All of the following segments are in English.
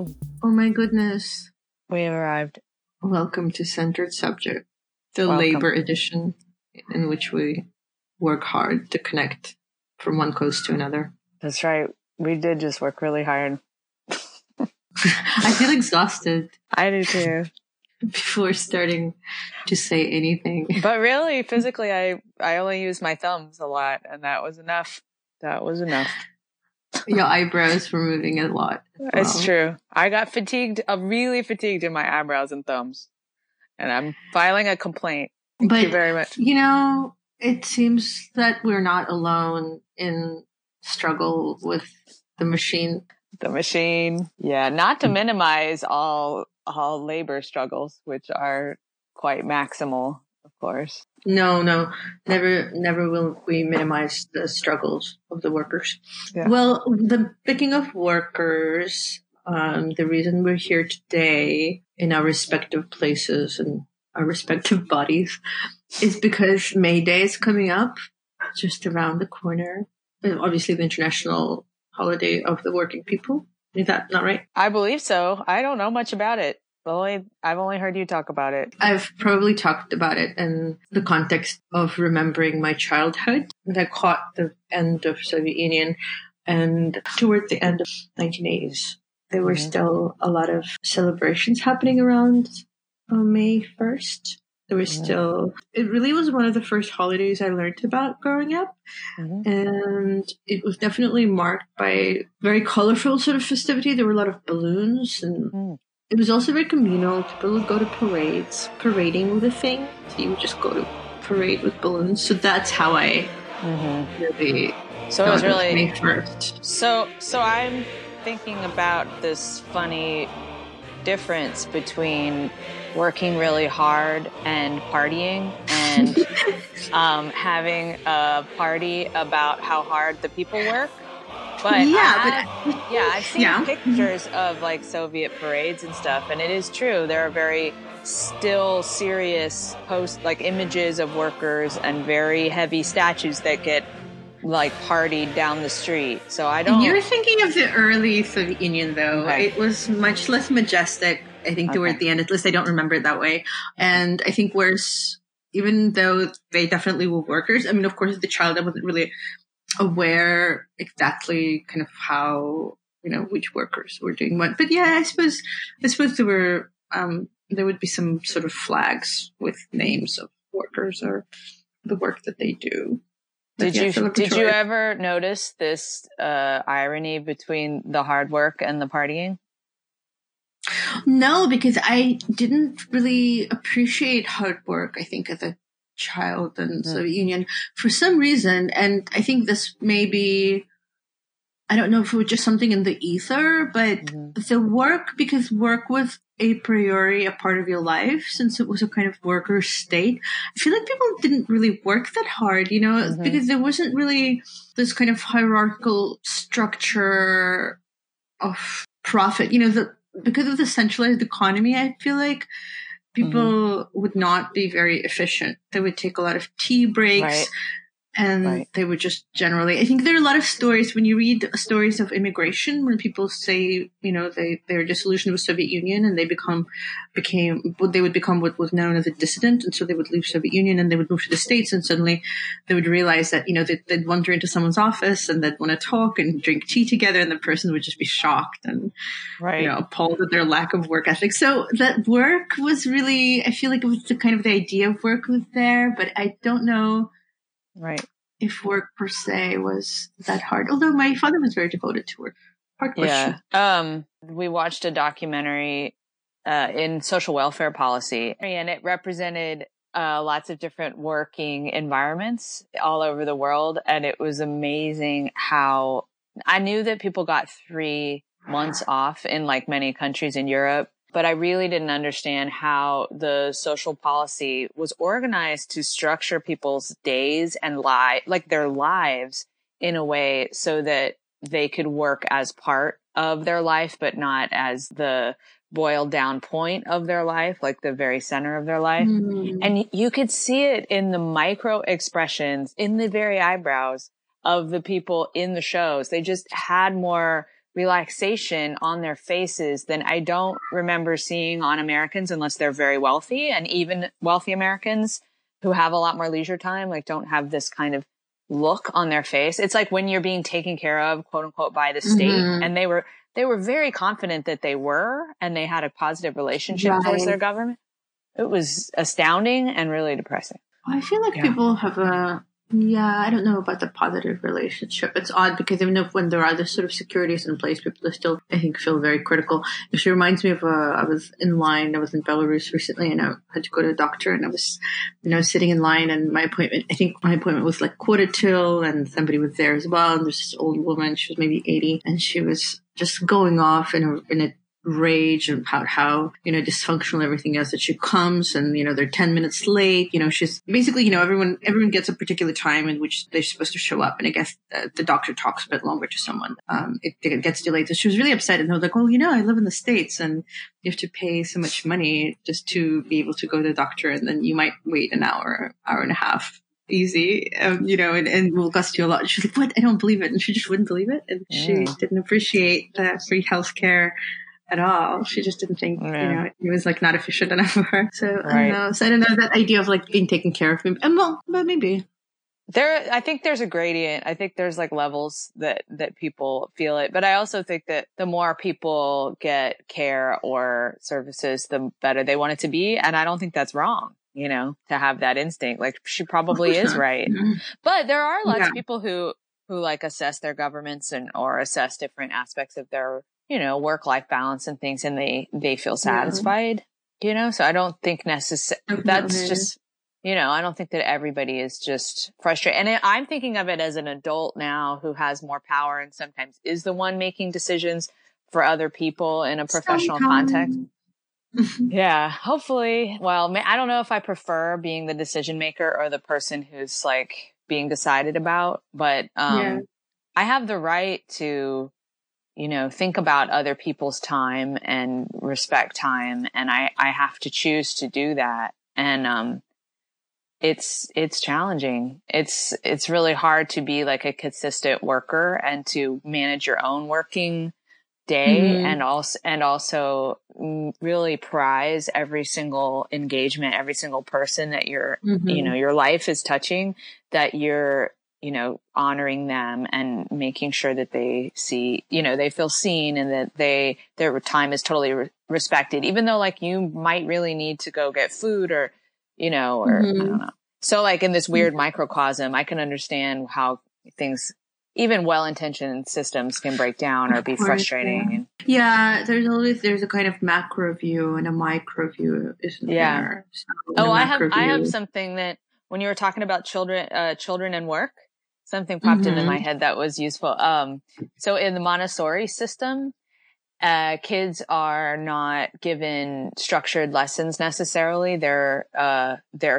Hello. Oh my goodness. We have arrived. Welcome to Centered Subject, the labor edition in which we work hard to connect from one coast to another. That's right. We did just work really hard. I feel exhausted. I do too. Before starting to say anything. But really, physically, I only use my thumbs a lot, and that was enough. That was enough. Your eyebrows were moving a lot. Well. It's true. I got fatigued, really fatigued in my eyebrows and thumbs. And I'm filing a complaint. Thank you very much. You know, it seems that we're not alone in struggle with the machine. The machine. Yeah, not to minimize all labor struggles, which are quite maximal, of course. No, never will we minimize the struggles of the workers. Yeah. Well, the picking of workers, the reason we're here today in our respective places and our respective bodies is because May Day is coming up just around the corner. Obviously, the international holiday of the working people. Is that not right? I believe so. I don't know much about it. I've only heard you talk about it. I've probably talked about it in the context of remembering my childhood. I caught the end of Soviet Union, and toward the end of 1980s, there were still a lot of celebrations happening around May 1st. There was still, it really was one of the first holidays I learned about growing up. Mm-hmm. And it was definitely marked by very colorful sort of festivity. There were a lot of balloons, and it was also very communal. People would go to parades. Parading was a thing. So you would just go to parade with balloons. So that's how I really. So it was really May 1st. So I'm thinking about this funny difference between working really hard and partying and having a party about how hard the people work. But I've seen pictures of like Soviet parades and stuff, and it is true. There are very still serious images of workers and very heavy statues that get like partied down the street. So I don't. You're thinking of the early Soviet Union, though. Okay. It was much less majestic. I think they were at the end. At least I don't remember it that way. And I think worse, even though they definitely were workers. I mean, of course, as a child, I wasn't really aware exactly kind of how, you know, which workers were doing what. But yeah, I suppose there were there would be some sort of flags with names of workers or the work that they do. Did you ever notice this irony between the hard work and the partying? No, because I didn't really appreciate hard work, I think, as a child in the Soviet Union for some reason. And I think this may be, I don't know if it was just something in the ether, but the work, because work was a priori a part of your life, since it was a kind of worker state, I feel like people didn't really work that hard, you know, because there wasn't really this kind of hierarchical structure of profit, you know, because of the centralized economy, I feel like people would not be very efficient. They would take a lot of tea breaks and they would just generally, I think there are a lot of stories when you read stories of immigration, when people say, you know, they're disillusioned with Soviet Union and they would become what was known as a dissident. And so they would leave Soviet Union and they would move to the States, and suddenly they would realize that, you know, they'd wander into someone's office and they'd want to talk and drink tea together, and the person would just be shocked and you know, appalled at their lack of work ethic. So that work was really, I feel like it was the kind of the idea of work was there, but I don't know if work per se was that hard. Although my father was very devoted to work. Hard question. Yeah. We watched a documentary in social welfare policy, and it represented lots of different working environments all over the world. And it was amazing how I knew that people got 3 months off in like many countries in Europe, but I really didn't understand how the social policy was organized to structure people's days and their lives in a way so that they could work as part of their life, but not as the boiled down point of their life, like the very center of their life. Mm-hmm. And you could see it in the micro expressions, in the very eyebrows of the people in the shows. They just had more relaxation on their faces than I don't remember seeing on Americans unless they're very wealthy. And even wealthy Americans who have a lot more leisure time, like, don't have this kind of look on their face. It's like when you're being taken care of, quote unquote, by the state. Mm-hmm. And they were very confident that they were, and they had a positive relationship towards their government. It was astounding and really depressing. I feel like people have a, I don't know about the positive relationship. It's odd because even if when there are this sort of securities in place, people are still, I think, feel very critical. It reminds me of, I was in Belarus recently and I had to go to a doctor and I was, sitting in line and my appointment was like 1:45 and somebody was there as well. And there's this old woman, she was maybe 80 and she was just going off in a rage and about how, dysfunctional everything is, that she comes and, they're 10 minutes late. She's basically, everyone gets a particular time in which they're supposed to show up. And I guess the doctor talks a bit longer to someone. It gets delayed. So she was really upset. And they're like, well, I live in the States and you have to pay so much money just to be able to go to the doctor. And then you might wait an hour, hour and a half. Easy, and will cost you a lot. She's like, what? I don't believe it. And she just wouldn't believe it. And she didn't appreciate the free healthcare at all. She just didn't think, it was like not efficient enough for her. So I don't know. So I don't know that idea of like being taken care of. But maybe there, I think there's a gradient. I think there's like levels that people feel it. But I also think that the more people get care or services, the better they want it to be. And I don't think that's wrong. To have that instinct, like she probably is right. Mm-hmm. But there are lots of people who like assess their governments or assess different aspects of their, work-life balance and things. And they feel satisfied, so I don't think necessarily that's just, I don't think that everybody is just frustrated. And I'm thinking of it as an adult now who has more power and sometimes is the one making decisions for other people in a professional context. Hopefully. Well, I don't know if I prefer being the decision maker or the person who's like being decided about, but I have the right to, think about other people's time and respect time. And I have to choose to do that. And, it's challenging. It's really hard to be like a consistent worker and to manage your own working day and also really prize every single engagement, every single person that your your life is touching, that you're honoring them and making sure that they see they feel seen and that their time is totally respected, even though like you might really need to go get food or I don't know. So like in this weird microcosm, I can understand how things, even well-intentioned systems, can break down or be frustrating. Yeah, there's a kind of macro view and a micro view, isn't there? So I have something that when you were talking about children and work, something popped into my head that was useful. So in the Montessori system, kids are not given structured lessons necessarily. They're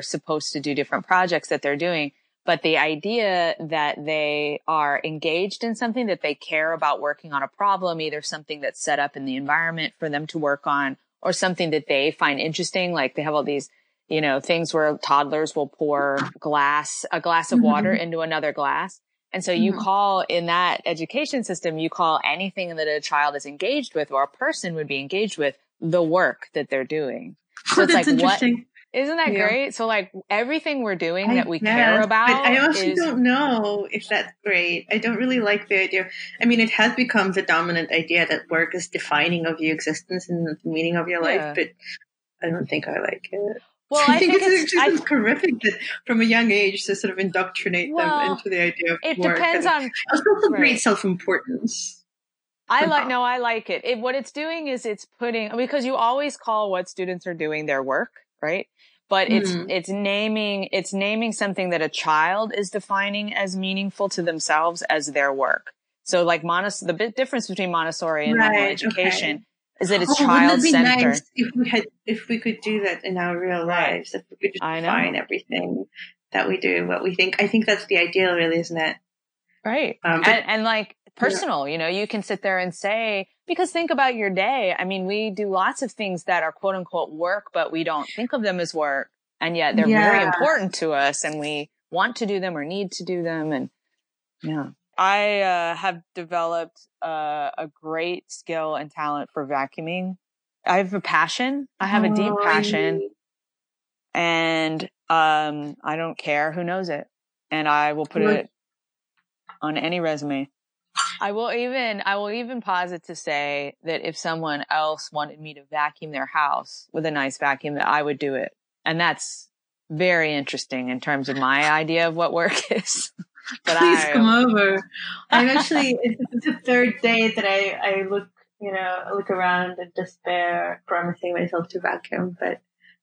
supposed to do different projects that they're doing. But the idea that they are engaged in something, that they care about working on a problem, either something that's set up in the environment for them to work on or something that they find interesting. Like they have all these, things where toddlers will pour a glass of water into another glass. And so you call, in that education system, you call anything that a child is engaged with or a person would be engaged with the work that they're doing. So it's like, interesting. What? Isn't that great? So like everything we're doing that we care about. But I also don't know if that's great. I don't really like the idea. I mean, it has become the dominant idea that work is defining of your existence and the meaning of your life, but I don't think I like it. Well, I think it's horrific that from a young age to sort of indoctrinate them into the idea of work. It depends on... It's also great self-importance. I like it. What it's doing is it's putting... Because you always call what students are doing their work, right? But it's naming something that a child is defining as meaningful to themselves as their work. So like the difference between Montessori and normal education is that it's child centered. Nice if we could do that in our real lives, if we could just define everything that we do, what we think. I think that's the ideal, really, isn't it? Right. And like personal, you can sit there and say, because think about your day. I mean, we do lots of things that are quote unquote work, but we don't think of them as work. And yet they're very important to us and we want to do them or need to do them. And I have developed a great skill and talent for vacuuming. I have a passion. I have a deep passion, and I don't care who knows it. And I will put it on any resume. I will even posit to say that if someone else wanted me to vacuum their house with a nice vacuum, that I would do it. And that's very interesting in terms of my idea of what work is. But Please come over. I'm actually, it's the third day that I look, look around in despair, promising myself to vacuum, but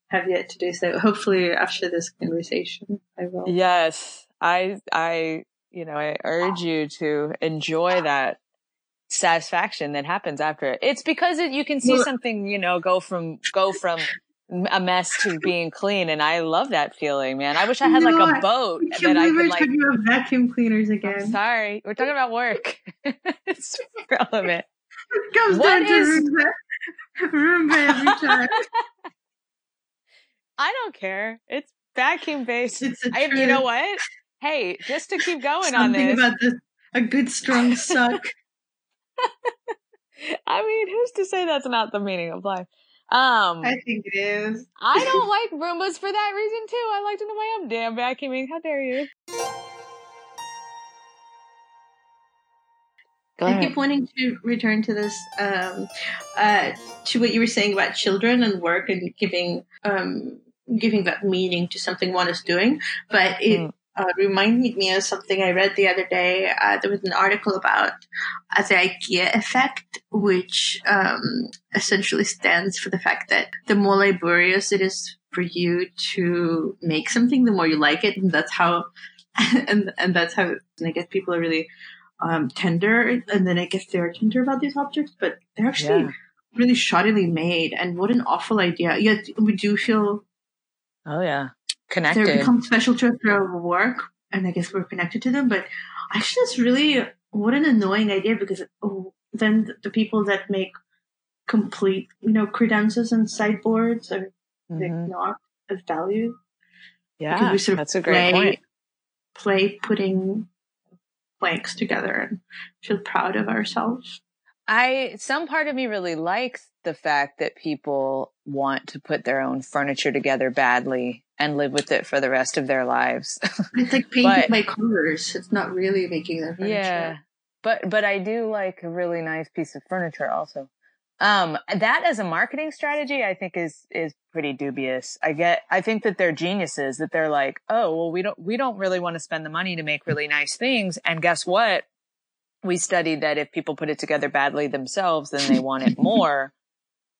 have yet to do so. Hopefully after this conversation, I will. Yes. I urge you to enjoy that satisfaction that happens after it. It's because you can see something, go from a mess to being clean, and I love that feeling, man. I wish I had like a boat that I could like. Talking about vacuum cleaners again. I'm sorry, we're talking about work. It's relevant. It comes down to Roomba every time. I don't care. It's vacuum based. You know what? Hey, just to keep going on this. Something about a good strong suck. I mean, who's to say that's not the meaning of life? I think it is. I don't like Roombas for that reason too. I like them the way I'm damn vacuuming. How dare you? I keep wanting to return to this, to what you were saying about children and work and giving that meaning to something one is doing. But it reminded me of something I read the other day. There was an article about the IKEA effect, which essentially stands for the fact that the more laborious it is for you to make something, the more you like it, and that's how, and I guess people are really tender, and then I guess they're tender about these objects, but they're actually really shoddily made, and what an awful idea! Yet we do feel, connected. They become special to us through our work, and I guess we're connected to them. But actually, it's really what an annoying idea, because then the people that make complete, credences and sideboards are not as valued. Yeah, sort of that's a great point. Play putting blanks together and feel proud of ourselves. Some part of me really likes the fact that people want to put their own furniture together badly and live with it for the rest of their lives. It's like painting by colors. It's not really making their furniture. Yeah, but I do like a really nice piece of furniture also. That as a marketing strategy, I think is pretty dubious. I think that they're geniuses, that they're like, oh, well, we don't really want to spend the money to make really nice things. And guess what? We studied that if people put it together badly themselves, then they want it more.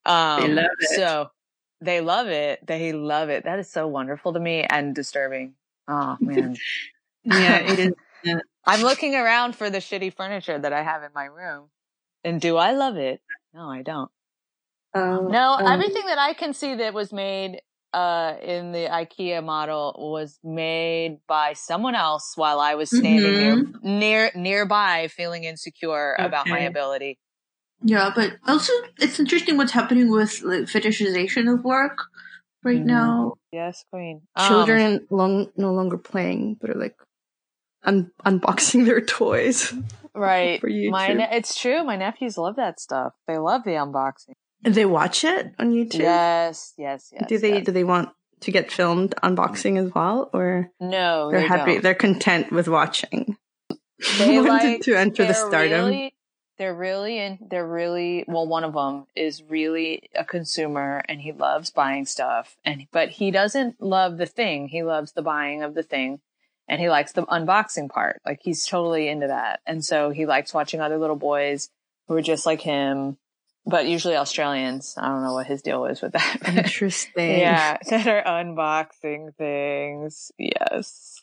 They love it. So they love it. They love it. That is so wonderful to me and disturbing. Oh man. Yeah, it is. Yeah. I'm looking around for the shitty furniture that I have in my room. And do I love it? No, I don't. Everything that I can see that was made in the IKEA model was made by someone else while I was standing nearby feeling insecure about my ability. Yeah, but also it's interesting what's happening with fetishization of work right now. Yes, Queen. Children no longer playing, but are like unboxing their toys. Right. It's true. My nephews love that stuff. They love the unboxing. They watch it on YouTube? Yes. Do they want to get filmed unboxing as well, or no? They're happy. Don't. They're content with watching. They wanted to enter the stardom. One of them is really a consumer, and he loves buying stuff, but he doesn't love the thing. He loves the buying of the thing. And he likes the unboxing part. Like, he's totally into that. And so he likes watching other little boys who are just like him, but usually Australians. I don't know what his deal was with that. Interesting. Yeah. That are unboxing things. Yes.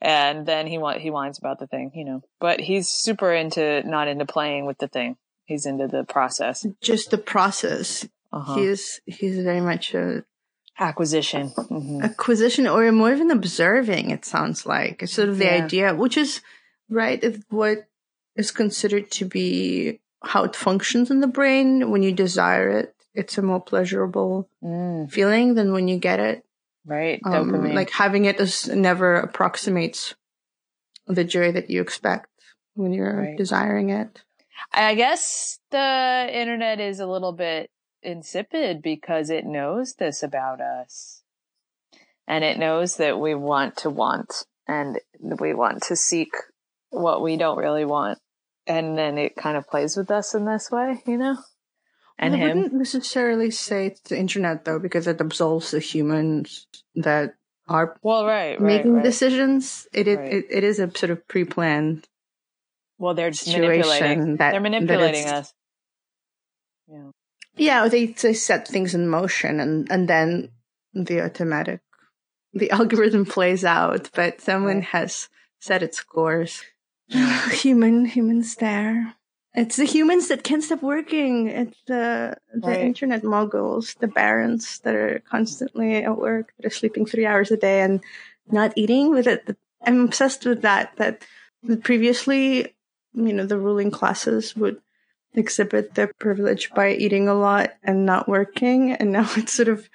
And then he whines about the thing, but he's super not into playing with the thing. He's into the process. Just the process. He's very much a acquisition. Acquisition, or more even observing, it sounds like. It's sort of the idea, which is, right, what is considered to be how it functions in the brain. When you desire it, it's a more pleasurable feeling than when you get it. Right. Dopamine. Like having it never approximates the joy that you expect when you're desiring it. I guess the internet is a little bit insipid because it knows this about us, and it knows that we want and we want to seek what we don't really want, and then it kind of plays with us in this way, you know. And I wouldn't necessarily say it's the internet though, because it absolves the humans that are making decisions. It is a sort of pre-planned. Well, they're just manipulating. They're manipulating us. Yeah. Yeah, they set things in motion, and then the algorithm plays out, but someone has set its course. Humans there. It's the humans that can't stop working. It's the internet moguls, the barons that are constantly at work, that are sleeping 3 hours a day and not eating. With it, I'm obsessed with that. That previously, you know, the ruling classes would exhibit their privilege by eating a lot and not working, and now it's sort of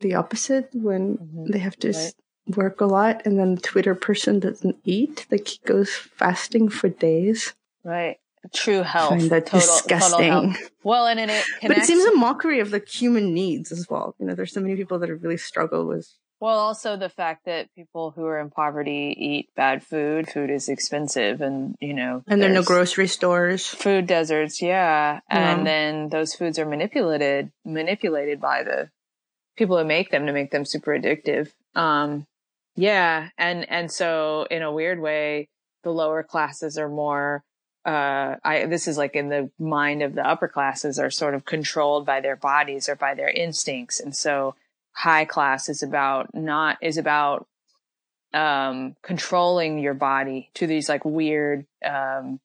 the opposite when they have to work a lot, and then the Twitter person doesn't eat; like he goes fasting for days. Right. True health. I find that disgusting. Total health. Well, and it connects, but it seems a mockery of the human needs as well. You know, there's so many people that really struggle with. Well, also the fact that people who are in poverty eat bad food. Food is expensive, and you know, and there are no grocery stores. Food deserts, yeah. And then those foods are manipulated by the people who make them to make them super addictive. Yeah, and so in a weird way, the lower classes are more. This is like in the mind of the upper classes are sort of controlled by their bodies or by their instincts. And so high class is about controlling your body to these like weird, you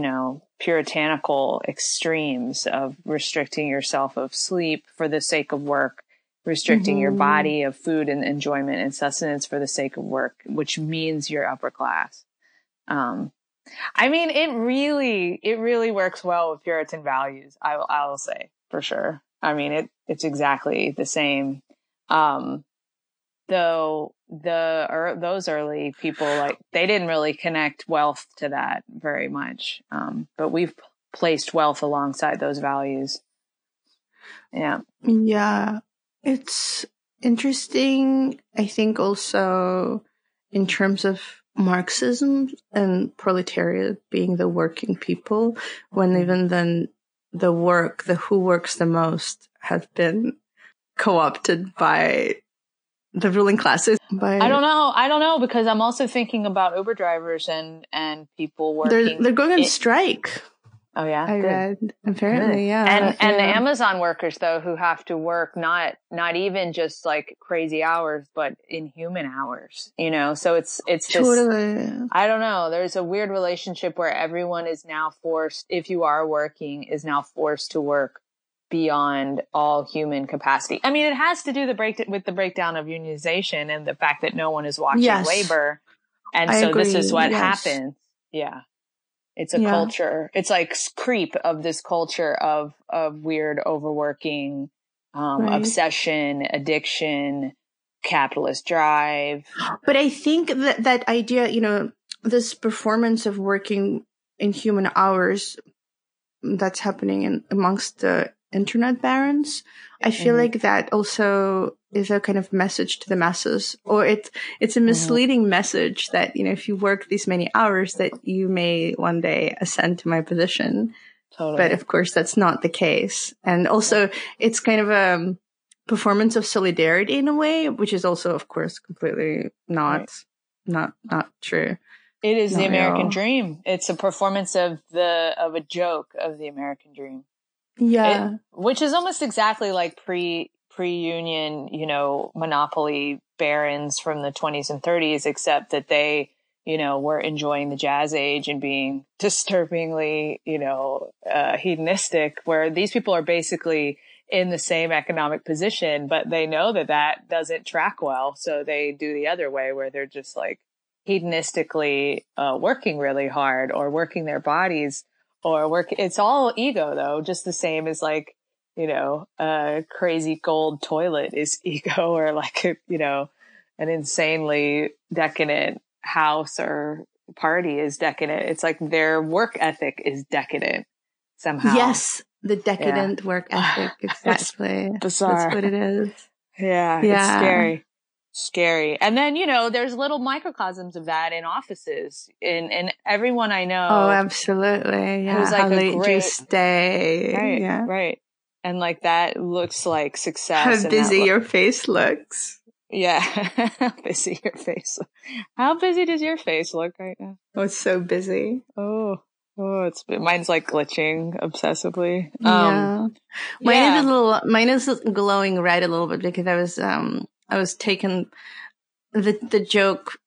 know, puritanical extremes of restricting yourself of sleep for the sake of work, restricting your body of food and enjoyment and sustenance for the sake of work, which means you're upper class. I mean, it really works well with Puritan values. I will say for sure. I mean, it's exactly the same. Though those early people, like, they didn't really connect wealth to that very much. But we've placed wealth alongside those values. Yeah. Yeah. It's interesting. I think also in terms of Marxism and proletariat being the working people, when even then the who works the most has been co-opted by the ruling classes. I don't know because I'm also thinking about Uber drivers and people working. They're going on strike. Oh yeah, I read apparently. Good. Yeah, and the Amazon workers though, who have to work not even just like crazy hours, but inhuman hours. You know, so it's just totally. I don't know. There's a weird relationship where everyone is now forced, if you are working, is now forced to work beyond all human capacity. I mean, it has to do with the breakdown of unionization and the fact that no one is watching labor, and I so agree. This is what happens. Yeah. It's a culture. It's like creep of this culture of weird overworking, obsession, addiction, capitalist drive. But I think that idea, you know, this performance of working in human hours that's happening amongst the internet barons, I feel like that also is a kind of message to the masses, or it's a misleading message that, you know, if you work these many hours that you may one day ascend to my position. Totally. But of course that's not the case. And also it's kind of a performance of solidarity in a way, which is also of course completely not true. It is not the American dream. It's a performance of a joke of the American dream. Yeah. Which is almost exactly like pre-union, you know, monopoly barons from the 20s and 30s, except that they, you know, were enjoying the jazz age and being disturbingly, you know, hedonistic, where these people are basically in the same economic position, but they know that doesn't track well. So they do the other way where they're just like hedonistically working really hard or working their bodies. Or work, it's all ego though, just the same as like, you know, a crazy gold toilet is ego, or like, you know, an insanely decadent house or party is decadent. It's like their work ethic is decadent somehow. Yes, the decadent work ethic. Exactly. Bizarre. That's what it is. Yeah. It's scary. Scary. And then, you know, there's little microcosms of that in offices. In everyone I know. Oh, absolutely. Yeah. Who's like, how late do you stay? Right, right. And like that looks like success. How busy your face looks. Yeah. How busy your face looks. How busy does your face look right now? Oh, it's so busy. Oh, it's mine's like glitching obsessively. Mine is glowing red a little bit because I was taken, the joke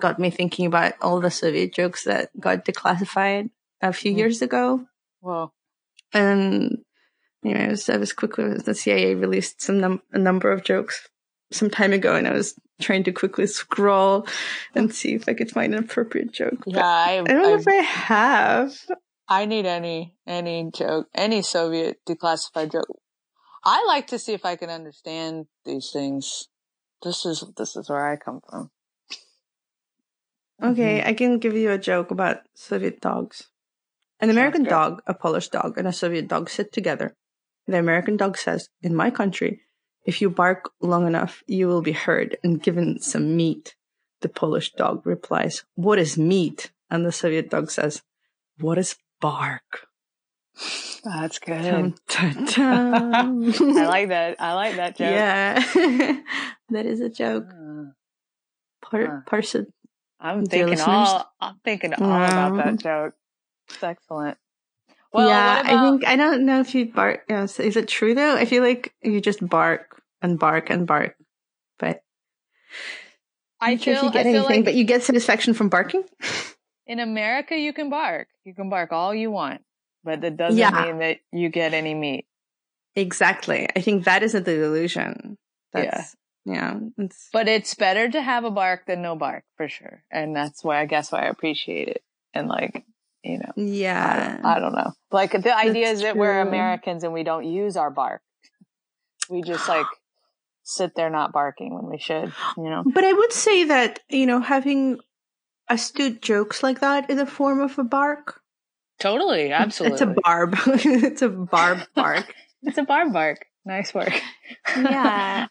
got me thinking about all the Soviet jokes that got declassified a few years ago. Wow. And anyway, the CIA released a number of jokes some time ago, and I was trying to quickly scroll and see if I could find an appropriate joke. Yeah, I don't know if I have. I need any joke, any Soviet declassified joke. I like to see if I can understand these things. This is where I come from. Okay, I can give you a joke about Soviet dogs. An American dog, a Polish dog, and a Soviet dog sit together. The American dog says, "In my country, if you bark long enough, you will be heard and given some meat." The Polish dog replies, "What is meat?" And the Soviet dog says, "What is bark?" That's good. Dun, dun, dun. I like that joke. Yeah. That is a joke. Person. I'm thinking all about that joke. It's excellent. Well, yeah, I don't know if you bark. Yes. Is it true though? I feel like you just bark and bark and bark, but I feel like you get satisfaction from barking. In America, you can bark. You can bark all you want, but that doesn't mean that you get any meat. Exactly. I think that isn't the delusion. But it's better to have a bark than no bark for sure, and that's why I guess why I appreciate it and like. You know, I don't know. Like the idea is that we're Americans and we don't use our bark. We just like sit there not barking when we should, you know. But I would say that, you know, having astute jokes like that is a form of a bark. Totally, absolutely. It's a barb. It's a barb bark. It's a barb bark. Nice work. Yeah.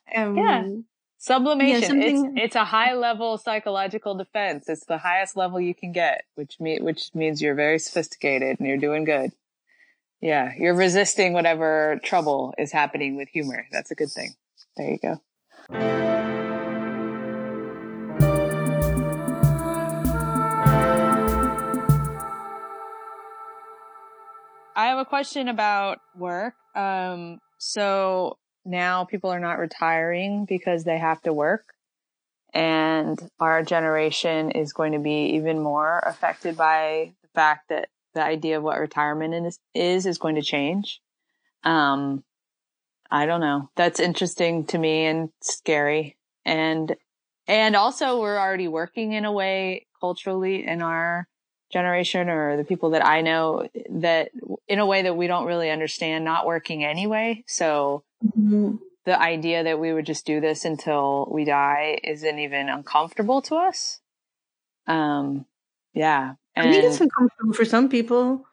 Sublimation. Yeah, it's a high level psychological defense. It's the highest level you can get, which means you're very sophisticated and you're doing good. Yeah. You're resisting whatever trouble is happening with humor. That's a good thing. There you go. I have a question about work. So now people are not retiring because they have to work, and our generation is going to be even more affected by the fact that the idea of what retirement is going to change. I don't know. That's interesting to me and scary. And also we're already working in a way culturally in our generation, or the people that I know, that in a way that we don't really understand not working anyway. So the idea that we would just do this until we die isn't even uncomfortable to us. And I think it's uncomfortable for some people.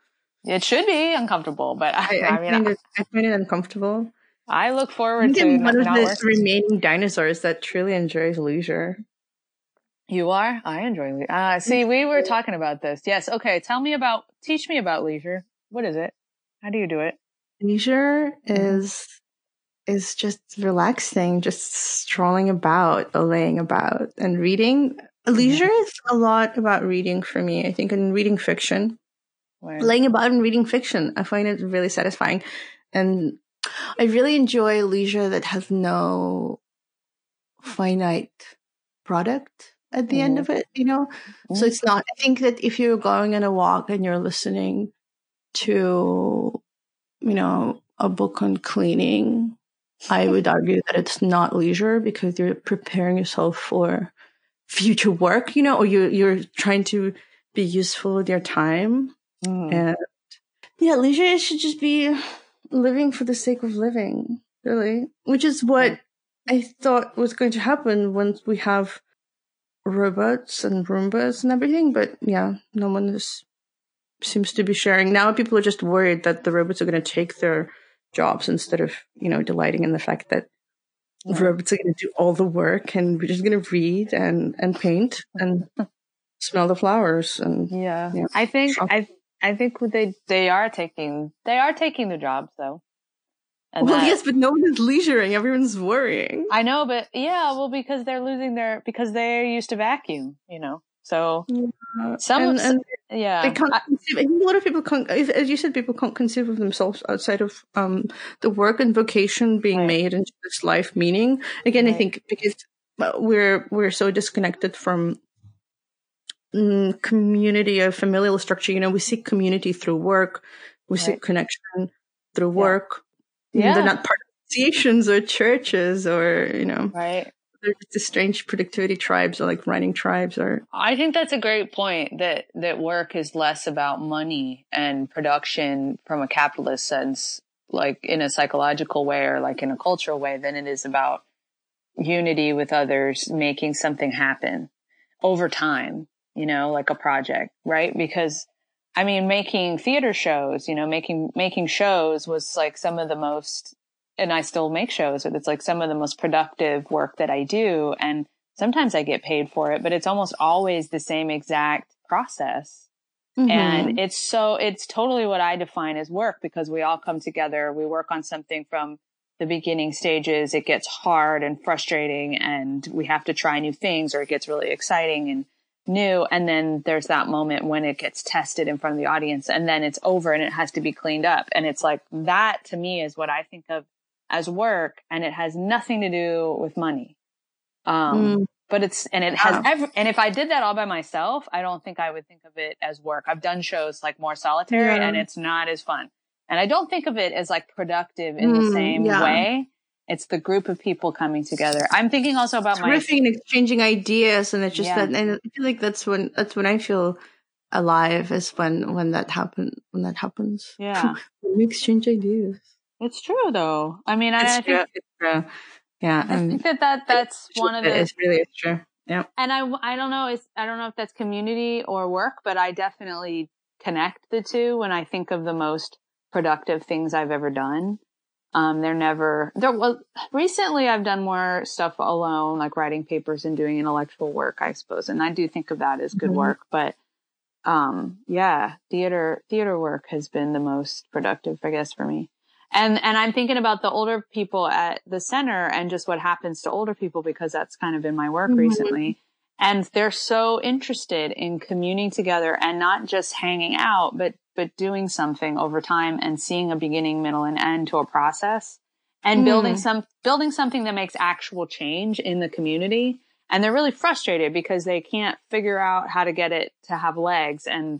It should be uncomfortable, but I find it uncomfortable. I look forward to one of the remaining dinosaurs that truly enjoys leisure. You are? I enjoy leisure. See, we were talking about this. Yes. Okay. Teach me about leisure. What is it? How do you do it? Leisure is just relaxing, just strolling about, laying about, and reading. Leisure is a lot about reading for me, I think, and reading fiction. Right. Laying about and reading fiction. I find it really satisfying. And I really enjoy leisure that has no finite product at the end of it, you know? So it's not, I think that if you're going on a walk and you're listening to, you know, a book on cleaning, I would argue that it's not leisure because you're preparing yourself for future work, you know, or you're trying to be useful with your time. And leisure should just be living for the sake of living, really, which is what I thought was going to happen once we have robots and Roombas and everything, but yeah, no one seems to be sharing. Now people are just worried that the robots are going to take their jobs instead of, delighting in the fact that robots are going to do all the work and we're just going to read and paint and smell the flowers. And I think they are taking the jobs though. And yes, but no one is leisuring. Everyone's worrying. I know, but because they're losing because they're used to vacuum, So they can't conceive. A lot of people can't, as you said, people can't conceive of themselves outside of the work and vocation being made into this life meaning. Again, I think because we're so disconnected from community or familial structure. We seek community through work. We seek connection through work. Yeah. They're not part of associations or churches or, They're just the strange productivity tribes or like writing tribes or. I think that's a great point that work is less about money and production from a capitalist sense, like in a psychological way or like in a cultural way, than it is about unity with others, making something happen over time, like a project, right? Because making theater shows, making shows was like some of the most, and I still make shows, but it's like some of the most productive work that I do. And sometimes I get paid for it, but it's almost always the same exact process. Mm-hmm. And it's totally what I define as work, because we all come together. We work on something from the beginning stages. It gets hard and frustrating and we have to try new things, or it gets really exciting and new, and then there's that moment when it gets tested in front of the audience, and then it's over and it has to be cleaned up. And it's like, that to me is what I think of as work, and it has nothing to do with money. But it's, and it has and if I did that all by myself, I don't think I would think of it as work. I've done shows like more solitary and it's not as fun, and I don't think of it as like productive in the same way. It's the group of people coming together. I'm thinking also about riffing and exchanging ideas, and it's just that. And I feel like that's when I feel alive, is when that happens. Yeah, we exchange ideas. It's true, though. I think it's true. Yeah, I think that's one of the. It's really true. Yeah, and I don't know. I don't know if that's community or work, but I definitely connect the two when I think of the most productive things I've ever done. Recently I've done more stuff alone, like writing papers and doing intellectual work, I suppose. And I do think of that as good work, but, theater work has been the most productive, I guess, for me. And I'm thinking about the older people at the center and just what happens to older people, because that's kind of been my work recently. And they're so interested in communing together and not just hanging out, but doing something over time and seeing a beginning, middle, and end to a process, and building something that makes actual change in the community. And they're really frustrated because they can't figure out how to get it to have legs and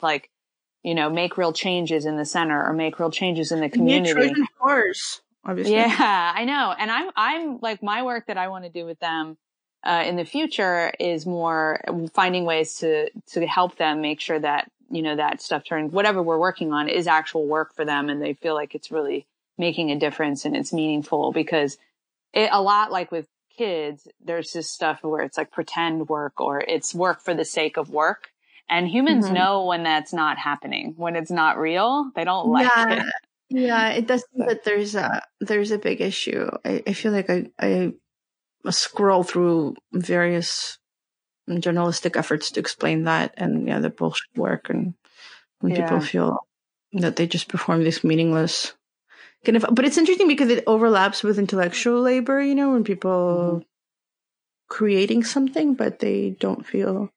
make real changes in the center or make real changes in the community. Trojan horse, obviously. Yeah, I know. And I'm like, my work that I want to do with them in the future is more finding ways to help them make sure that, that stuff turned, whatever we're working on is actual work for them. And they feel like it's really making a difference and it's meaningful, because a lot like with kids, there's this stuff where it's like pretend work, or it's work for the sake of work. And humans know when that's not happening, when it's not real, they don't like it. Yeah. It does seem that there's a big issue. I feel like I scroll through various journalistic efforts to explain that, and the bullshit work, and when people feel that they just perform this meaningless kind of. But it's interesting because it overlaps with intellectual labor, when people creating something, but they don't feel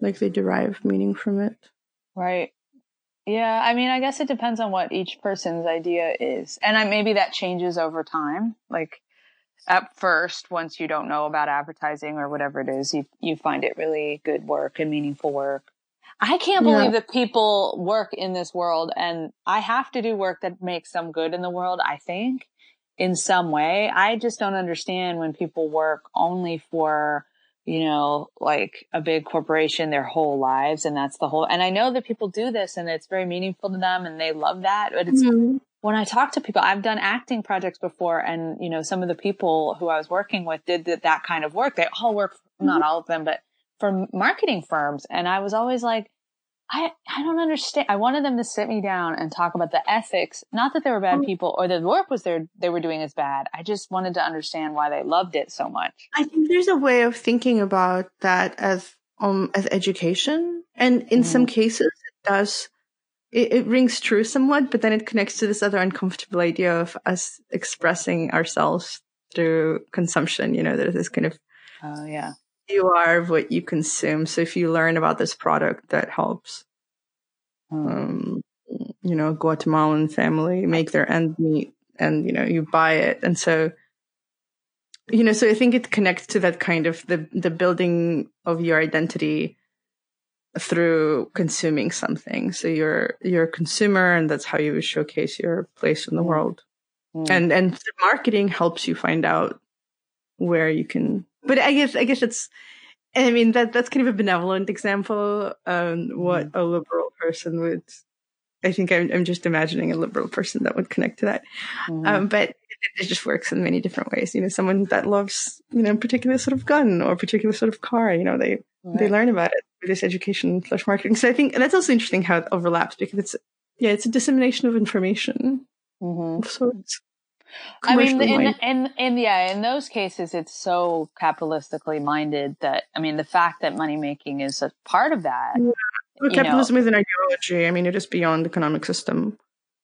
like they derive meaning from it. Right. Yeah. I guess it depends on what each person's idea is, and maybe that changes over time. Like, at first, once you don't know about advertising or whatever it is, you find it really good work and meaningful work. I can't believe that people work in this world, and I have to do work that makes some good in the world, I think, in some way. I just don't understand when people work only for, like a big corporation their whole lives, and that's the whole. And I know that people do this and it's very meaningful to them and they love that, but it's when I talk to people, I've done acting projects before, and, some of the people who I was working with did that kind of work. They all work, not all of them, but for marketing firms. And I was always like, I don't understand. I wanted them to sit me down and talk about the ethics. Not that they were bad people or that the work was there they were doing is bad. I just wanted to understand why they loved it so much. I think there's a way of thinking about that as education. And in some cases, it does. It rings true somewhat, but then it connects to this other uncomfortable idea of us expressing ourselves through consumption. You know, there's this kind of, oh yeah, you are what you consume. So if you learn about this product, that helps. You know, Guatemalan family make their end meat, and you know, you buy it, and so you know. So I think it connects to that kind of the building of your identity through consuming something. So you're a consumer, and that's how you showcase your place in the world. And marketing helps you find out where you can. But I guess it's, I mean, that's kind of a benevolent example. What a liberal person would, I think I'm just imagining a liberal person that would connect to that. But it just works in many different ways. You know, someone that loves, you know, a particular sort of gun or a particular sort of car, you know, they learn about it through this education/marketing. So I think that's also interesting how it overlaps, because it's a dissemination of information of sorts. I mean, in those cases, it's so capitalistically minded that, I mean, the fact that money making is a part of that. Yeah. Well, capitalism is an ideology. I mean, it is beyond the economic system.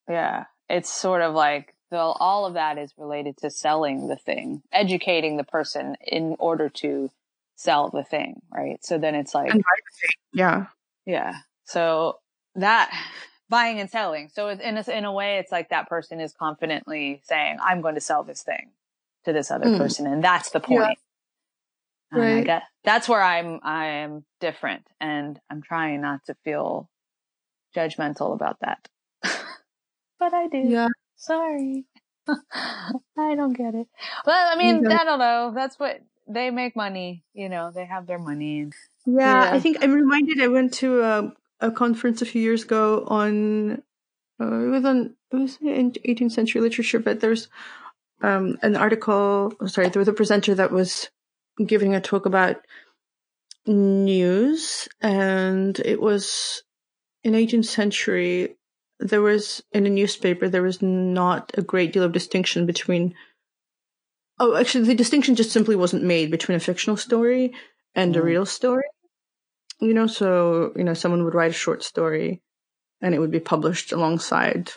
Yeah, it's sort of like all of that is related to selling the thing, educating the person in order to sell the thing, right? So then it's like, and buy the thing. yeah. So that. Buying and selling. So in a way, it's like that person is confidently saying, I'm going to sell this thing to this other person. And that's the point. Yeah. Right. That's where I am different. And I'm trying not to feel judgmental about that. But I do. Yeah. Sorry. I don't get it. Well, I mean, I don't know. That's what they make money. You know, they have their money. Yeah. I think I'm reminded I went to a conference a few years ago on it was in 18th century literature, but there's there was a presenter that was giving a talk about news, and it was in 18th century. There was in a newspaper there was not a great deal of distinction between. Oh, actually, the distinction just simply wasn't made between a fictional story and a real story. You know, so, you know, someone would write a short story and it would be published alongside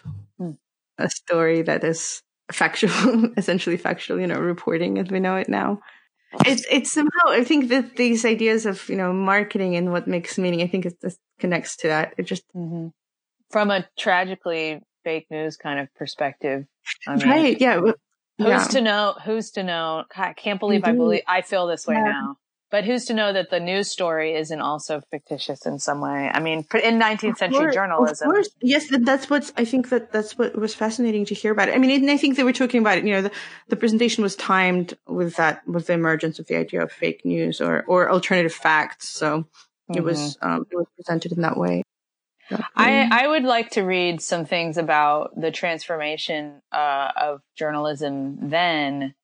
a story that is factual, essentially factual, you know, reporting as we know it now. It's somehow, I think that these ideas of, you know, marketing and what makes meaning, I think it just connects to that. It just. From a tragically fake news kind of perspective. I mean, right. Yeah. Who's to know? I can't believe I feel this way now. But who's to know that the news story isn't also fictitious in some way? I mean, in 19th century journalism. Of course. Yes, that's what was fascinating to hear about it. I mean, and I think they were talking about it, you know, the presentation was timed with the emergence of the idea of fake news or alternative facts. So it was presented in that way. I would like to read some things about the transformation of journalism then,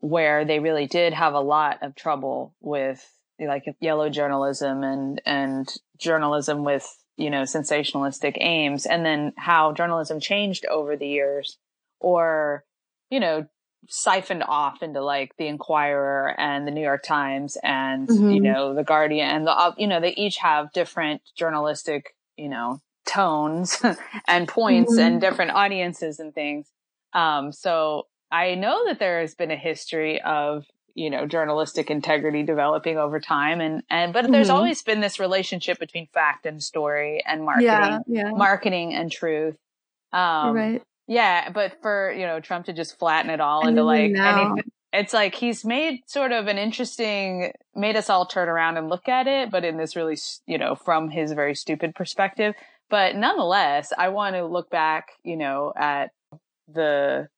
where they really did have a lot of trouble with like yellow journalism and journalism with, you know, sensationalistic aims, and then how journalism changed over the years, or, you know, siphoned off into like the Inquirer and the New York Times and, you know, the Guardian and the, you know, they each have different journalistic, you know, tones and points and different audiences and things. So I know that there has been a history of, you know, journalistic integrity developing over time. But there's always been this relationship between fact and story and marketing and truth. Right. Yeah. But for, you know, Trump to just flatten it all into like, anything, it's like he's made sort of an interesting, made us all turn around and look at it, but in this really, you know, from his very stupid perspective. But nonetheless, I want to look back, you know, at the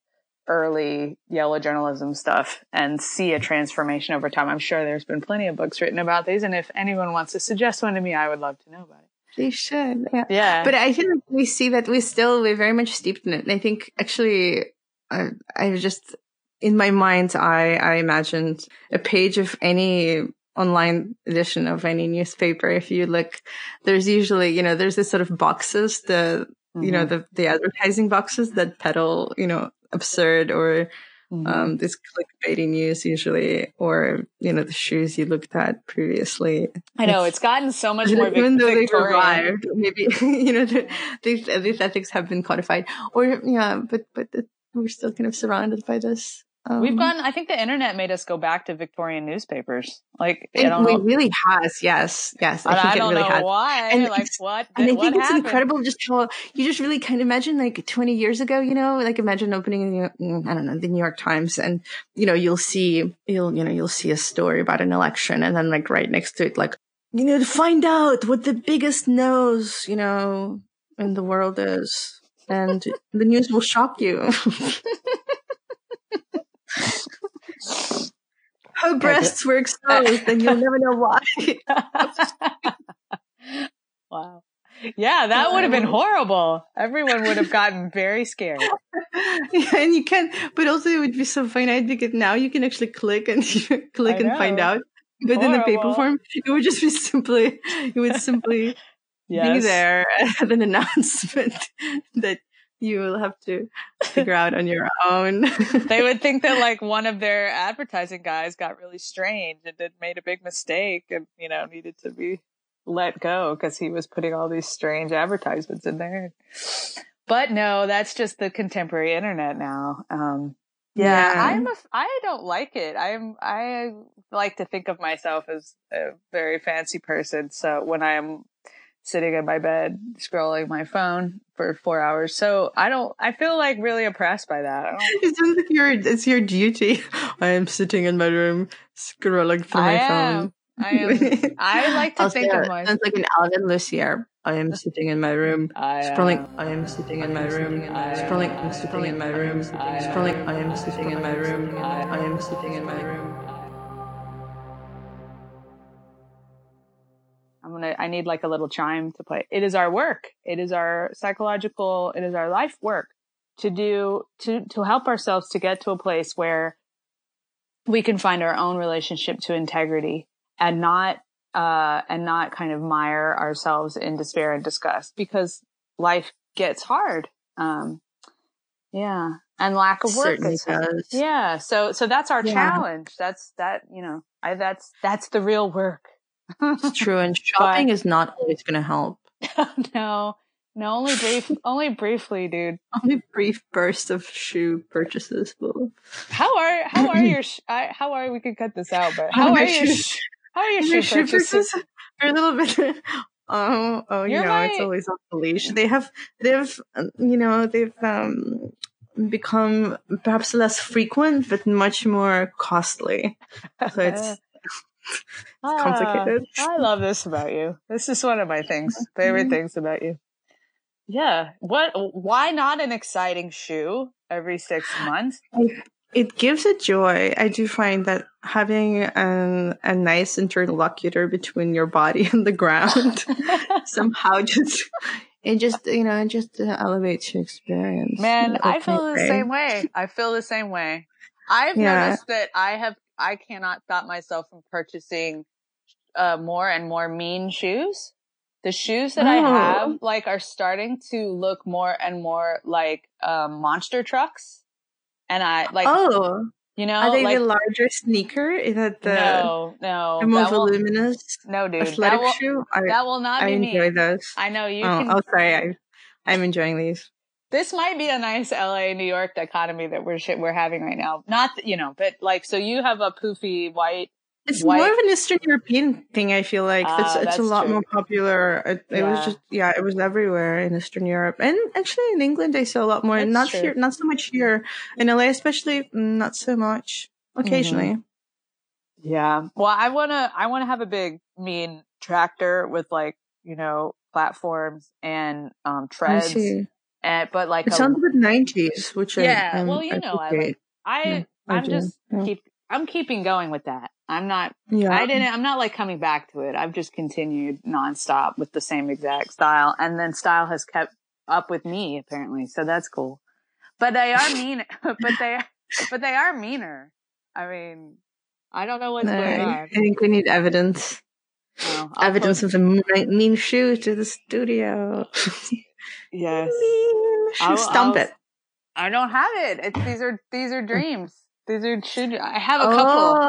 early yellow journalism stuff and see a transformation over time. I'm sure there's been plenty of books written about these, and if anyone wants to suggest one to me, I would love to know about it. They should. Yeah. But I think we see that we're very much steeped in it. And I think actually I just, in my mind's eye, I imagined a page of any online edition of any newspaper, if you look, there's usually, you know, there's this sort of boxes, the, you know, the advertising boxes that peddle, you know, absurd or this clickbaity news usually, or, you know, the shoes you looked at previously. I know it's gotten so much more even though they've arrived, maybe, you know, these ethics have been codified, or but we're still kind of surrounded by this. We've gone, I think the internet made us go back to Victorian newspapers. Like, it really has. Yes. Yes. I think it really has. Why? And like, what? And I think it's incredible just how you just really kind of imagine, like 20 years ago, you know, like imagine opening, I don't know, the New York Times, and, you know, you'll see a story about an election, and then like right next to it, like, you know, to find out what the biggest nose, you know, in the world is. And the news will shock you. Her breasts were exposed, and you'll never know why. Wow. Yeah, that would have been horrible. Everyone would have gotten very scared. Yeah, and you can, but also it would be so finite, because now you can actually click and find out. But horrible. In the paper form, it would just be simply be there as an announcement that you will have to figure out on your own. They would think that like one of their advertising guys got really strange and made a big mistake, and, you know, needed to be let go because he was putting all these strange advertisements in there. But no, that's just the contemporary internet now. I don't like it. I like to think of myself as a very fancy person. So when I am sitting in my bed scrolling my phone for 4 hours. So I feel like really oppressed by that. It sounds like it's your duty. I am sitting in my room scrolling through my phone. I like to think of myself. Sounds like an Alvin Lucier. I am sitting in my room scrolling. I am sitting in my room scrolling. I'm sitting in my room scrolling. I am sitting in my room. I am sitting in my room. I need like a little chime to play. It is our work. It is our psychological, it is our life work to do, to help ourselves to get to a place where we can find our own relationship to integrity and not kind of mire ourselves in despair and disgust, because life gets hard. And lack of work. Yeah. So that's our challenge. That's the real work. It's true, and shopping is not always going to help. No, only briefly, dude. Only brief bursts of shoe purchases will. We can cut this out, but how are your shoe purchases? A little bit. Right. It's always off the leash. They've become perhaps less frequent, but much more costly. So it's. It's complicated. I love this about you. This is one of my favorite things about you. Yeah. Why not an exciting shoe every 6 months? It gives a joy. I do find that having a nice interlocutor between your body and the ground somehow just elevates your experience. Man, I feel the same way. I've noticed that I cannot stop myself from purchasing more and more mean shoes. The shoes that I have, like, are starting to look more and more like monster trucks. And I like, you know, are they like, the larger sneaker? Is that the the more voluminous? No, dude, athletic shoe. That will not be me. I enjoy those. I know you. I'm enjoying these. This might be a nice LA New York dichotomy that we're having right now. Not that, you know, but like, so you have a poofy white. It's more of an Eastern European thing. I feel like it's a lot more popular. It was everywhere in Eastern Europe, and actually in England I saw a lot more. Here, not so much here in LA, especially not so much. Occasionally. Mm-hmm. Yeah. Well, I wanna have a big mean tractor with like, you know, platforms and treads. But like it sounds like '90s, which I'm keeping going with that. I'm not like coming back to it. I've just continued nonstop with the same exact style, and then style has kept up with me apparently. So that's cool. But they are mean. But they are meaner. I mean, I don't know what's going on. I think we need evidence. Oh, evidence of the mean shoe to the studio. Yes. Stump it. I don't have it. These are dreams. These are shoe. I have a couple.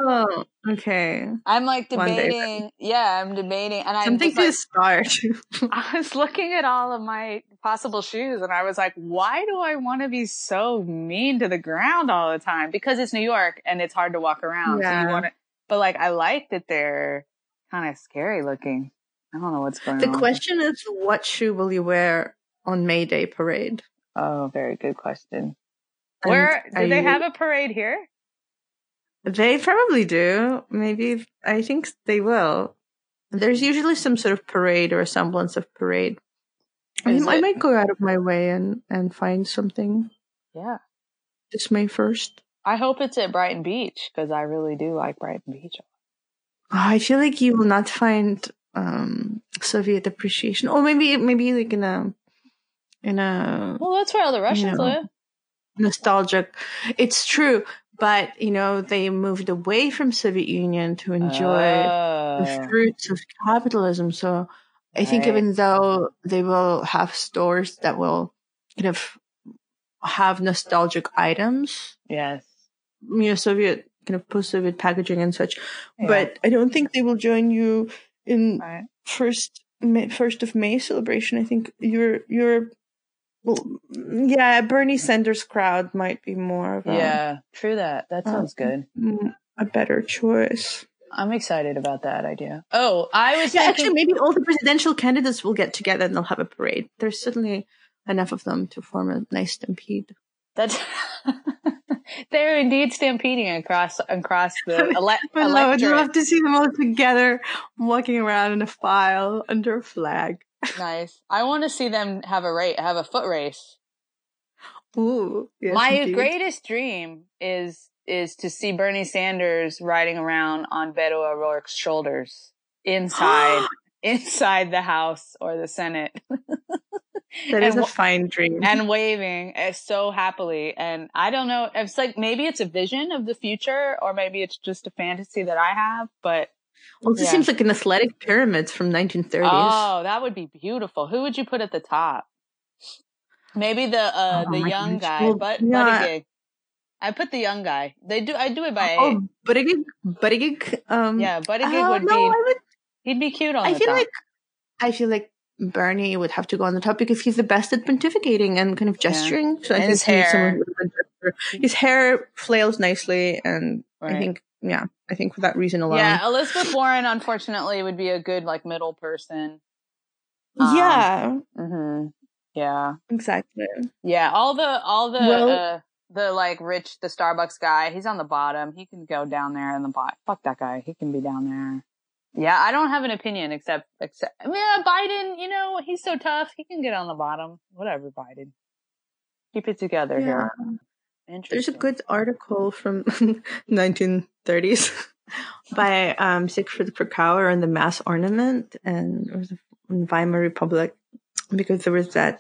Oh, okay. I'm like debating. I'm debating, and something to aspire to. I was looking at all of my possible shoes, and I was like, "Why do I want to be so mean to the ground all the time?" Because it's New York, and it's hard to walk around. Yeah. So you want to, but like, I like that they're kind of scary looking. I don't know what's going on. The question is, what shoe will you wear on May Day parade? Oh, very good question. Where do they have a parade here? They probably do. Maybe. I think they will. There's usually some sort of parade or a semblance of parade. I might go out of my way and find something. Yeah. This May 1st. I hope it's at Brighton Beach, because I really do like Brighton Beach. I feel like you will not find Soviet appreciation. Or maybe like in a well, that's where all the Russians live. Nostalgic. It's true, but they moved away from Soviet Union to enjoy the fruits of capitalism. So I think even though they will have stores that will kind of have nostalgic items, yes, Soviet kind of post-Soviet packaging and such, but I don't think they will join you in first of May celebration. I think you're Bernie Sanders crowd might be more of a... Yeah, true that. That sounds good. A better choice. I'm excited about that idea. Oh, I was thinking... Actually, maybe all the presidential candidates will get together and they'll have a parade. There's certainly enough of them to form a nice stampede. That's... They're indeed stampeding across the electorate. I would love to see them all together walking around in a file under a flag. Nice. I want to see them have a foot race. Ooh, yes, my greatest dream is to see Bernie Sanders riding around on Beto O'Rourke's shoulders inside the House or the Senate. That is a fine dream. And waving so happily. And I don't know. It's like maybe it's a vision of the future, or maybe it's just a fantasy that I have, but. Well, this seems like an athletic pyramid from 1930s. Oh, that would be beautiful. Who would you put at the top? Maybe the young guy, Buttigieg. I put the young guy. I do it by age. Oh, Buttigieg. Buttigieg would be. He'd be cute on the top. I feel like Bernie would have to go on the top because he's the best at pontificating and kind of gesturing. So I think his hair. His hair flails nicely, and I think. Yeah, I think for that reason alone. Yeah, Elizabeth Warren, unfortunately, would be a good middle person. Yeah, exactly. Yeah, all the rich, the Starbucks guy. He's on the bottom. He can go down there in the bottom. Fuck that guy. He can be down there. Yeah, I don't have an opinion except Biden. He's so tough. He can get on the bottom. Whatever, Biden. Keep it together here. There's a good article from 1930s by Siegfried Kracauer on the mass ornament and Weimar Republic, because there was a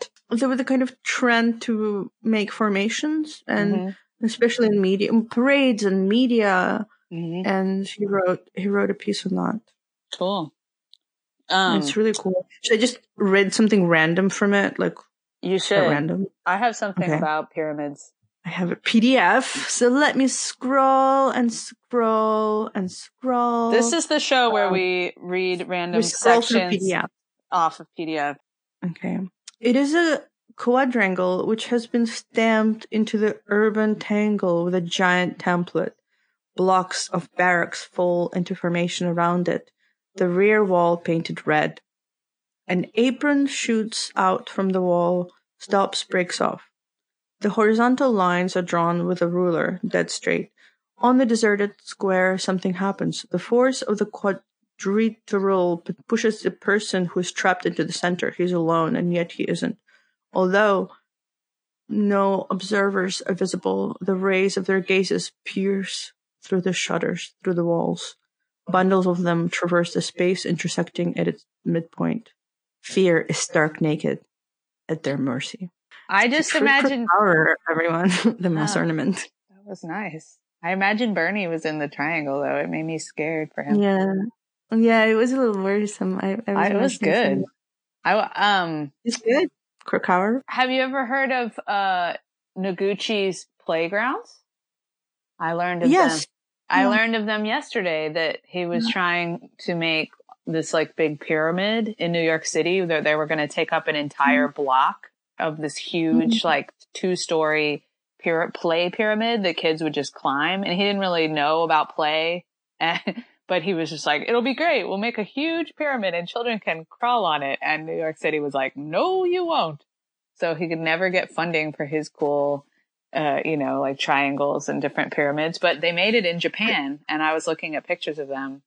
kind of trend to make formations, and especially in media parades and media, and he wrote a piece on that. Cool. It's really cool. Should I just read something random from it? Like you should. Random. I have something about pyramids. I have a PDF, so let me scroll and scroll and scroll. This is the show where we read random sections off of PDF. Okay. It is a quadrangle which has been stamped into the urban tangle with a giant template. Blocks of barracks fall into formation around it, the rear wall painted red. An apron shoots out from the wall, stops, breaks off. The horizontal lines are drawn with a ruler, dead straight. On the deserted square, something happens. The force of the quadrilateral pushes the person who is trapped into the center. He's alone, and yet he isn't. Although no observers are visible, the rays of their gazes pierce through the shutters, through the walls. Bundles of them traverse the space, intersecting at its midpoint. Fear is stark naked at their mercy. I just imagine the mass ornament. That was nice. I imagine Bernie was in the triangle, though. It made me scared for him. Yeah, it was a little worrisome. It was good. It's good. Kracauer. Have you ever heard of Noguchi's Playgrounds? I learned of them. I learned of them yesterday, that he was trying to make this like big pyramid in New York City. They were going to take up an entire block of this huge like 2-story play pyramid that kids would just climb. And he didn't really know about play, but he was just like, it'll be great. We'll make a huge pyramid and children can crawl on it. And New York City was like, no, you won't. So he could never get funding for his cool like triangles and different pyramids, but they made it in Japan, and I was looking at pictures of them,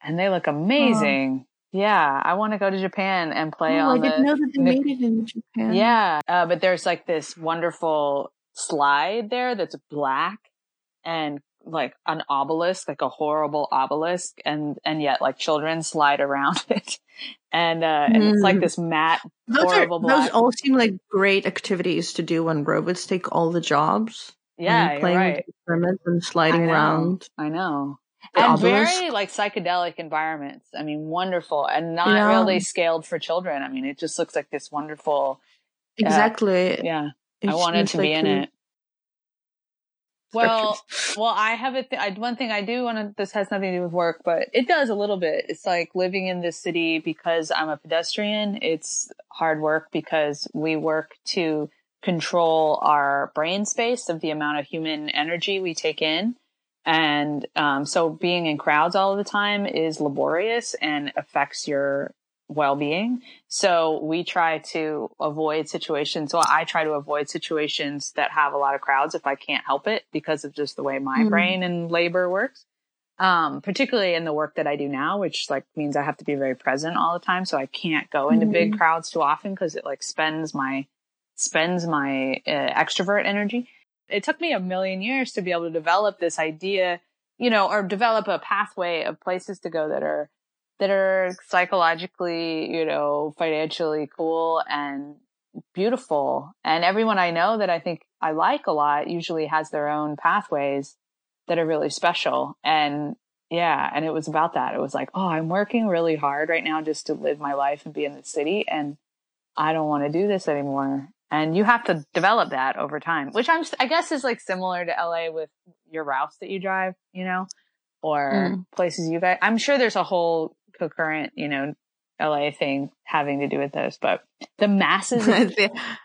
and they look amazing. Yeah, I want to go to Japan and play on. I didn't know that they made it in Japan. Yeah, but there's like this wonderful slide there that's black and like an obelisk, like a horrible obelisk, and yet like children slide around it, and it's like this matte. Those all seem like great activities to do when robots take all the jobs. Yeah, and playing with the pyramids and sliding around. I know, and very like psychedelic environments. I mean, wonderful, and not really scaled for children. I mean, it just looks like this wonderful. Exactly. I wanted to be in it. Well, I have one thing I do want to, this has nothing to do with work, but it does a little bit. It's like living in this city, because I'm a pedestrian, it's hard work because we work to control our brain space of the amount of human energy we take in. And, so being in crowds all the time is laborious and affects your well-being. So we try to avoid situations. So I try to avoid situations that have a lot of crowds if I can't help it, because of just the way my brain and labor works. Particularly in the work that I do now, which like means I have to be very present all the time. So I can't go into big crowds too often, because it like spends my extrovert energy. It took me a million years to be able to develop this idea, or develop a pathway of places to go that are psychologically, financially cool and beautiful. And everyone I know that I think I like a lot usually has their own pathways that are really special. And and it was about that. It was like, oh, I'm working really hard right now just to live my life and be in the city, and I don't want to do this anymore. And you have to develop that over time, which I guess is like similar to LA with your routes that you drive, or places you guys, I'm sure there's a whole current LA thing having to do with those, but the masses of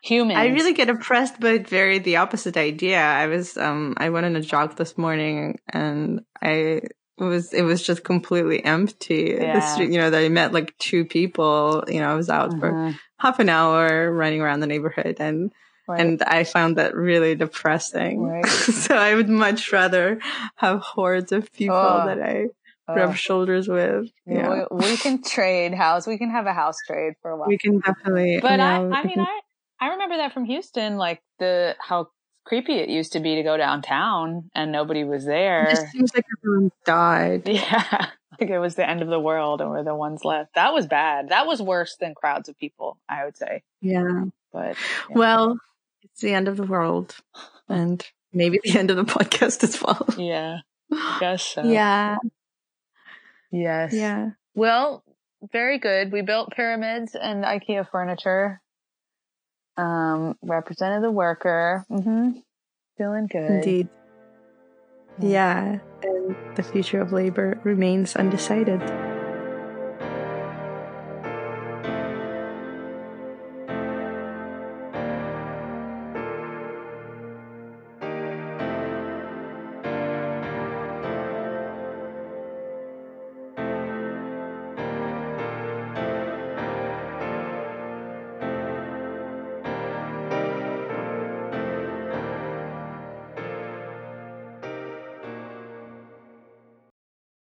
humans. I really get oppressed by very the opposite idea. I was I went on a jog this morning, and it was just completely empty. The street, I met like two people. I was out for half an hour running around the neighborhood, and and I found that really depressing. So I would much rather have hordes of people that I rub shoulders with. Yeah. We can trade house. We can have a house trade for a while. We can definitely. But I remember that from Houston, like how creepy it used to be to go downtown and nobody was there. It just seems like everyone died. Yeah, like it was the end of the world, and we're the ones left. That was bad. That was worse than crowds of people, I would say. Yeah, but well, it's the end of the world, and maybe the end of the podcast as well. Yeah, I guess so. Yeah. Yes. Yeah. Well, very good. We built pyramids and IKEA furniture. Represented the worker. Feeling good. Indeed. Yeah. And the future of labor remains undecided.